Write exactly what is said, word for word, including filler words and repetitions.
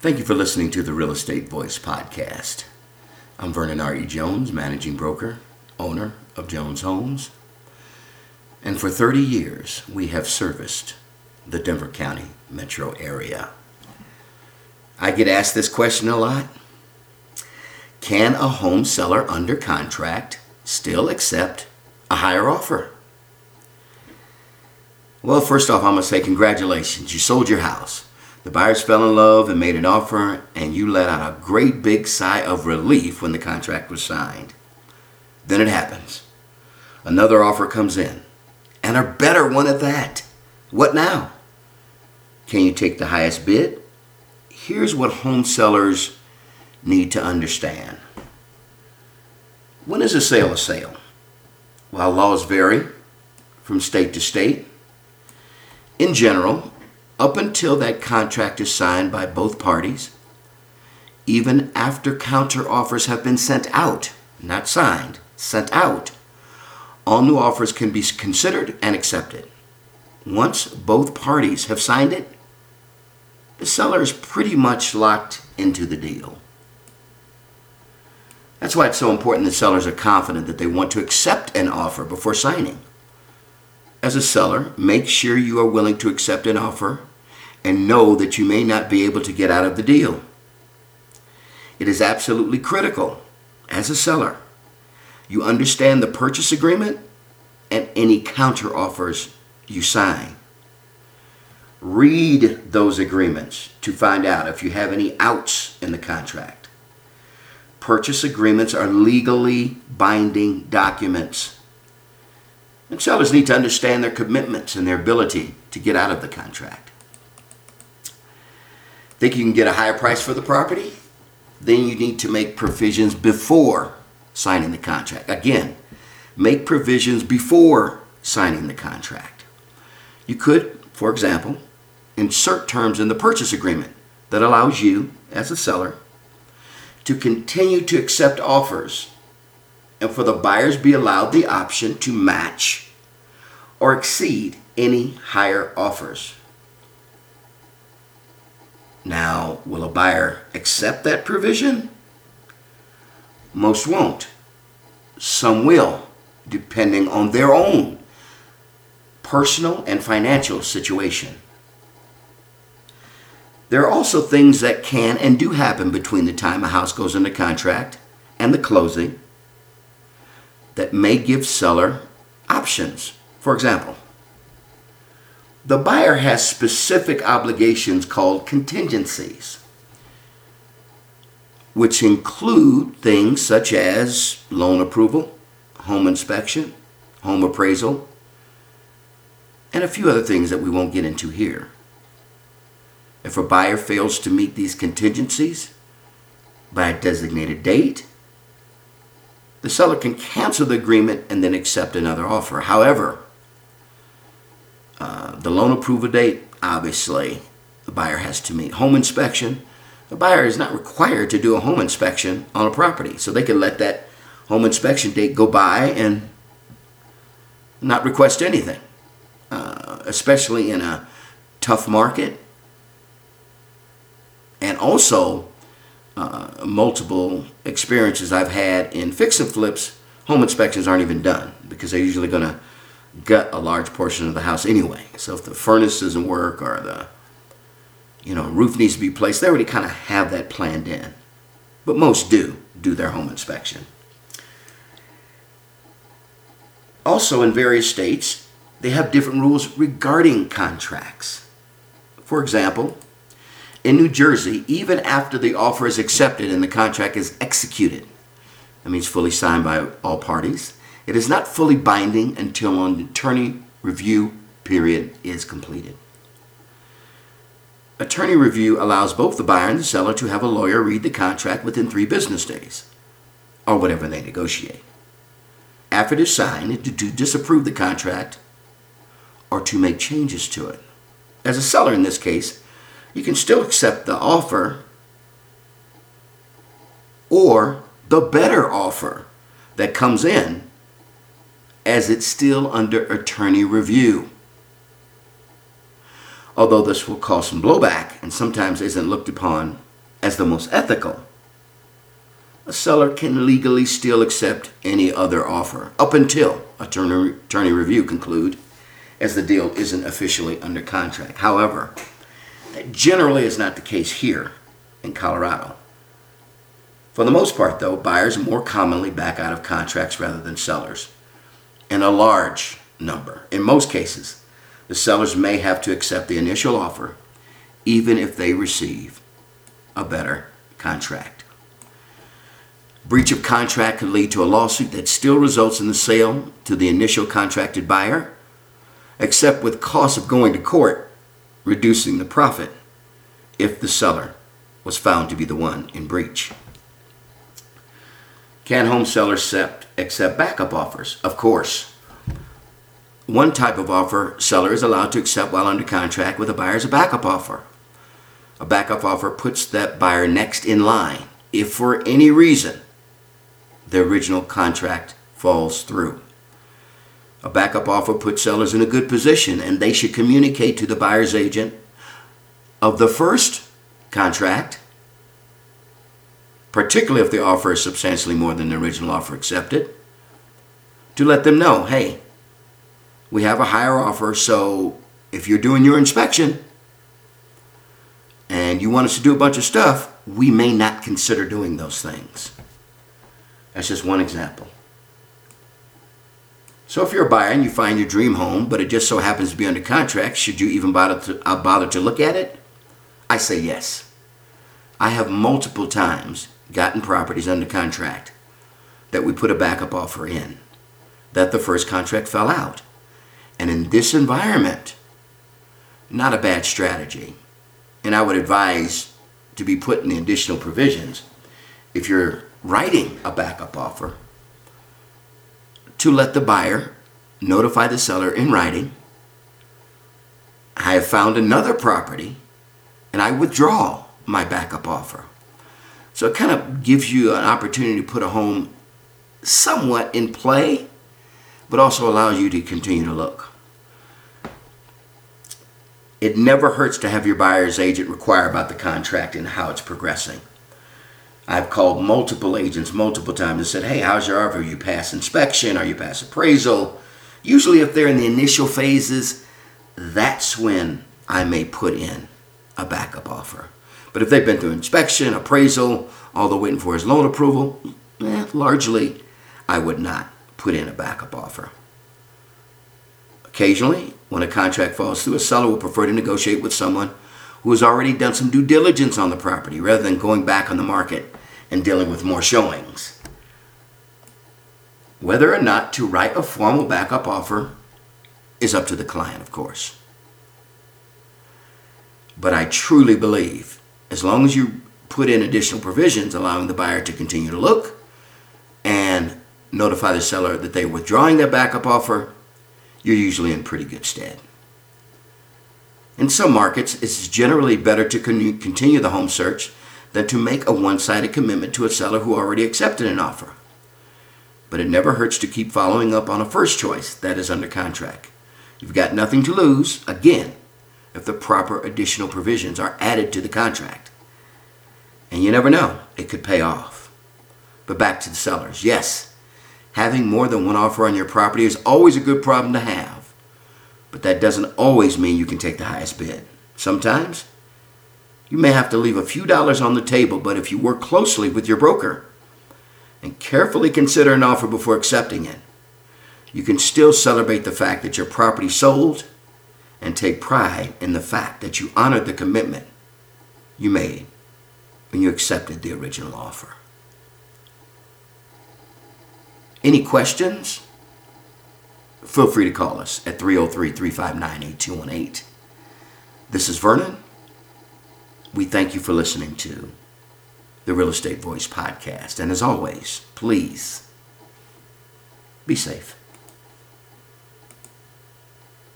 Thank you for listening to the Real Estate Voice Podcast. I'm Vernon R E. Jones, managing broker, owner of Jones Homes. And for thirty years, we have serviced the Denver County metro area. I get asked this question a lot. Can a home seller under contract still accept a higher offer? Well, first off, I'm going to say congratulations. You sold your house. The buyers fell in love and made an offer, and you let out a great big sigh of relief when the contract was signed. Then it happens. Another offer comes in, and a better one at that. What now? Can you take the highest bid? Here's what home sellers need to understand. When is a sale a sale? While laws vary from state to state, in general, up until that contract is signed by both parties, even after counteroffers have been sent out, not signed, sent out, all new offers can be considered and accepted. Once both parties have signed it, the seller is pretty much locked into the deal. That's why it's so important that sellers are confident that they want to accept an offer before signing. As a seller, make sure you are willing to accept an offer and know that you may not be able to get out of the deal. It is absolutely critical, as a seller, you understand the purchase agreement and any counter offers you sign. Read those agreements to find out if you have any outs in the contract. Purchase agreements are legally binding documents. And sellers need to understand their commitments and their ability to get out of the contract. Think you can get a higher price for the property? Then you need to make provisions before signing the contract. Again, make provisions before signing the contract. You could, for example, insert terms in the purchase agreement that allows you, as a seller, to continue to accept offers and for the buyers be allowed the option to match or exceed any higher offers. Now, will a buyer accept that provision? Most won't. Some will, depending on their own personal and financial situation. There are also things that can and do happen between the time a house goes into contract and the closing that may give seller options. For example, the buyer has specific obligations called contingencies, which include things such as loan approval, home inspection, home appraisal, and a few other things that we won't get into here. If a buyer fails to meet these contingencies by a designated date, the seller can cancel the agreement and then accept another offer. However, uh, the loan approval date, obviously, the buyer has to meet. Home inspection, the buyer is not required to do a home inspection on a property. So they can let that home inspection date go by and not request anything, uh, especially in a tough market. And also, Uh, multiple experiences I've had in fix and flips, home inspections aren't even done because they're usually going to gut a large portion of the house anyway. So if the furnace doesn't work or the you know roof needs to be placed, they already kind of have that planned in. But most do do their home inspection. Also in various states, they have different rules regarding contracts. For example, in New Jersey, even after the offer is accepted and the contract is executed, that means fully signed by all parties, it is not fully binding until an attorney review period is completed. Attorney review allows both the buyer and the seller to have a lawyer read the contract within three business days, or whatever they negotiate, after it is signed, to disapprove the contract or to make changes to it. As a seller in this case, you can still accept the offer or the better offer that comes in, as it's still under attorney review. Although this will cause some blowback and sometimes isn't looked upon as the most ethical. A seller can legally still accept any other offer up until attorney, attorney review conclude, as the deal isn't officially under contract. However, that generally is not the case here in Colorado. For the most part, though, buyers more commonly back out of contracts rather than sellers, in a large number. In most cases, the sellers may have to accept the initial offer, even if they receive a better contract. Breach of contract could lead to a lawsuit that still results in the sale to the initial contracted buyer, except with costs of going to court, reducing the profit if the seller was found to be the one in breach. Can home sellers accept, accept backup offers? Of course. One type of offer seller is allowed to accept while under contract with a buyer is a backup offer. A backup offer puts that buyer next in line if for any reason the original contract falls through. A backup offer puts sellers in a good position, and they should communicate to the buyer's agent of the first contract, particularly if the offer is substantially more than the original offer accepted, to let them know, hey, we have a higher offer, so if you're doing your inspection and you want us to do a bunch of stuff, we may not consider doing those things. That's just one example. So if you're a buyer and you find your dream home, but it just so happens to be under contract, should you even bother to, uh, bother to look at it? I say yes. I have multiple times gotten properties under contract that we put a backup offer in, that the first contract fell out. And in this environment, not a bad strategy. And I would advise to be put in the additional provisions if you're writing a backup offer, to let the buyer notify the seller in writing, I have found another property and I withdraw my backup offer. So it kind of gives you an opportunity to put a home somewhat in play, but also allows you to continue to look. It never hurts to have your buyer's agent require about the contract and how it's progressing. I've called multiple agents multiple times and said, hey, how's your offer? Are you past inspection? Are you past appraisal? Usually if they're in the initial phases, that's when I may put in a backup offer. But if they've been through inspection, appraisal, all they're waiting for is loan approval, eh, largely I would not put in a backup offer. Occasionally, when a contract falls through, a seller will prefer to negotiate with someone who has already done some due diligence on the property rather than going back on the market and dealing with more showings. Whether or not to write a formal backup offer is up to the client, of course. But I truly believe, as long as you put in additional provisions allowing the buyer to continue to look and notify the seller that they're withdrawing their backup offer, you're usually in pretty good stead. In some markets, it's generally better to con- continue the home search than to make a one-sided commitment to a seller who already accepted an offer. But it never hurts to keep following up on a first choice that is under contract. You've got nothing to lose, again, if the proper additional provisions are added to the contract. And you never know, it could pay off. But back to the sellers. Yes, having more than one offer on your property is always a good problem to have, but that doesn't always mean you can take the highest bid. Sometimes you may have to leave a few dollars on the table, but if you work closely with your broker and carefully consider an offer before accepting it, you can still celebrate the fact that your property sold and take pride in the fact that you honored the commitment you made when you accepted the original offer. Any questions? Feel free to call us at three oh three, three five nine, eight two one eight. This is Vernon. We thank you for listening to the Real Estate Voice Podcast. And as always, please be safe.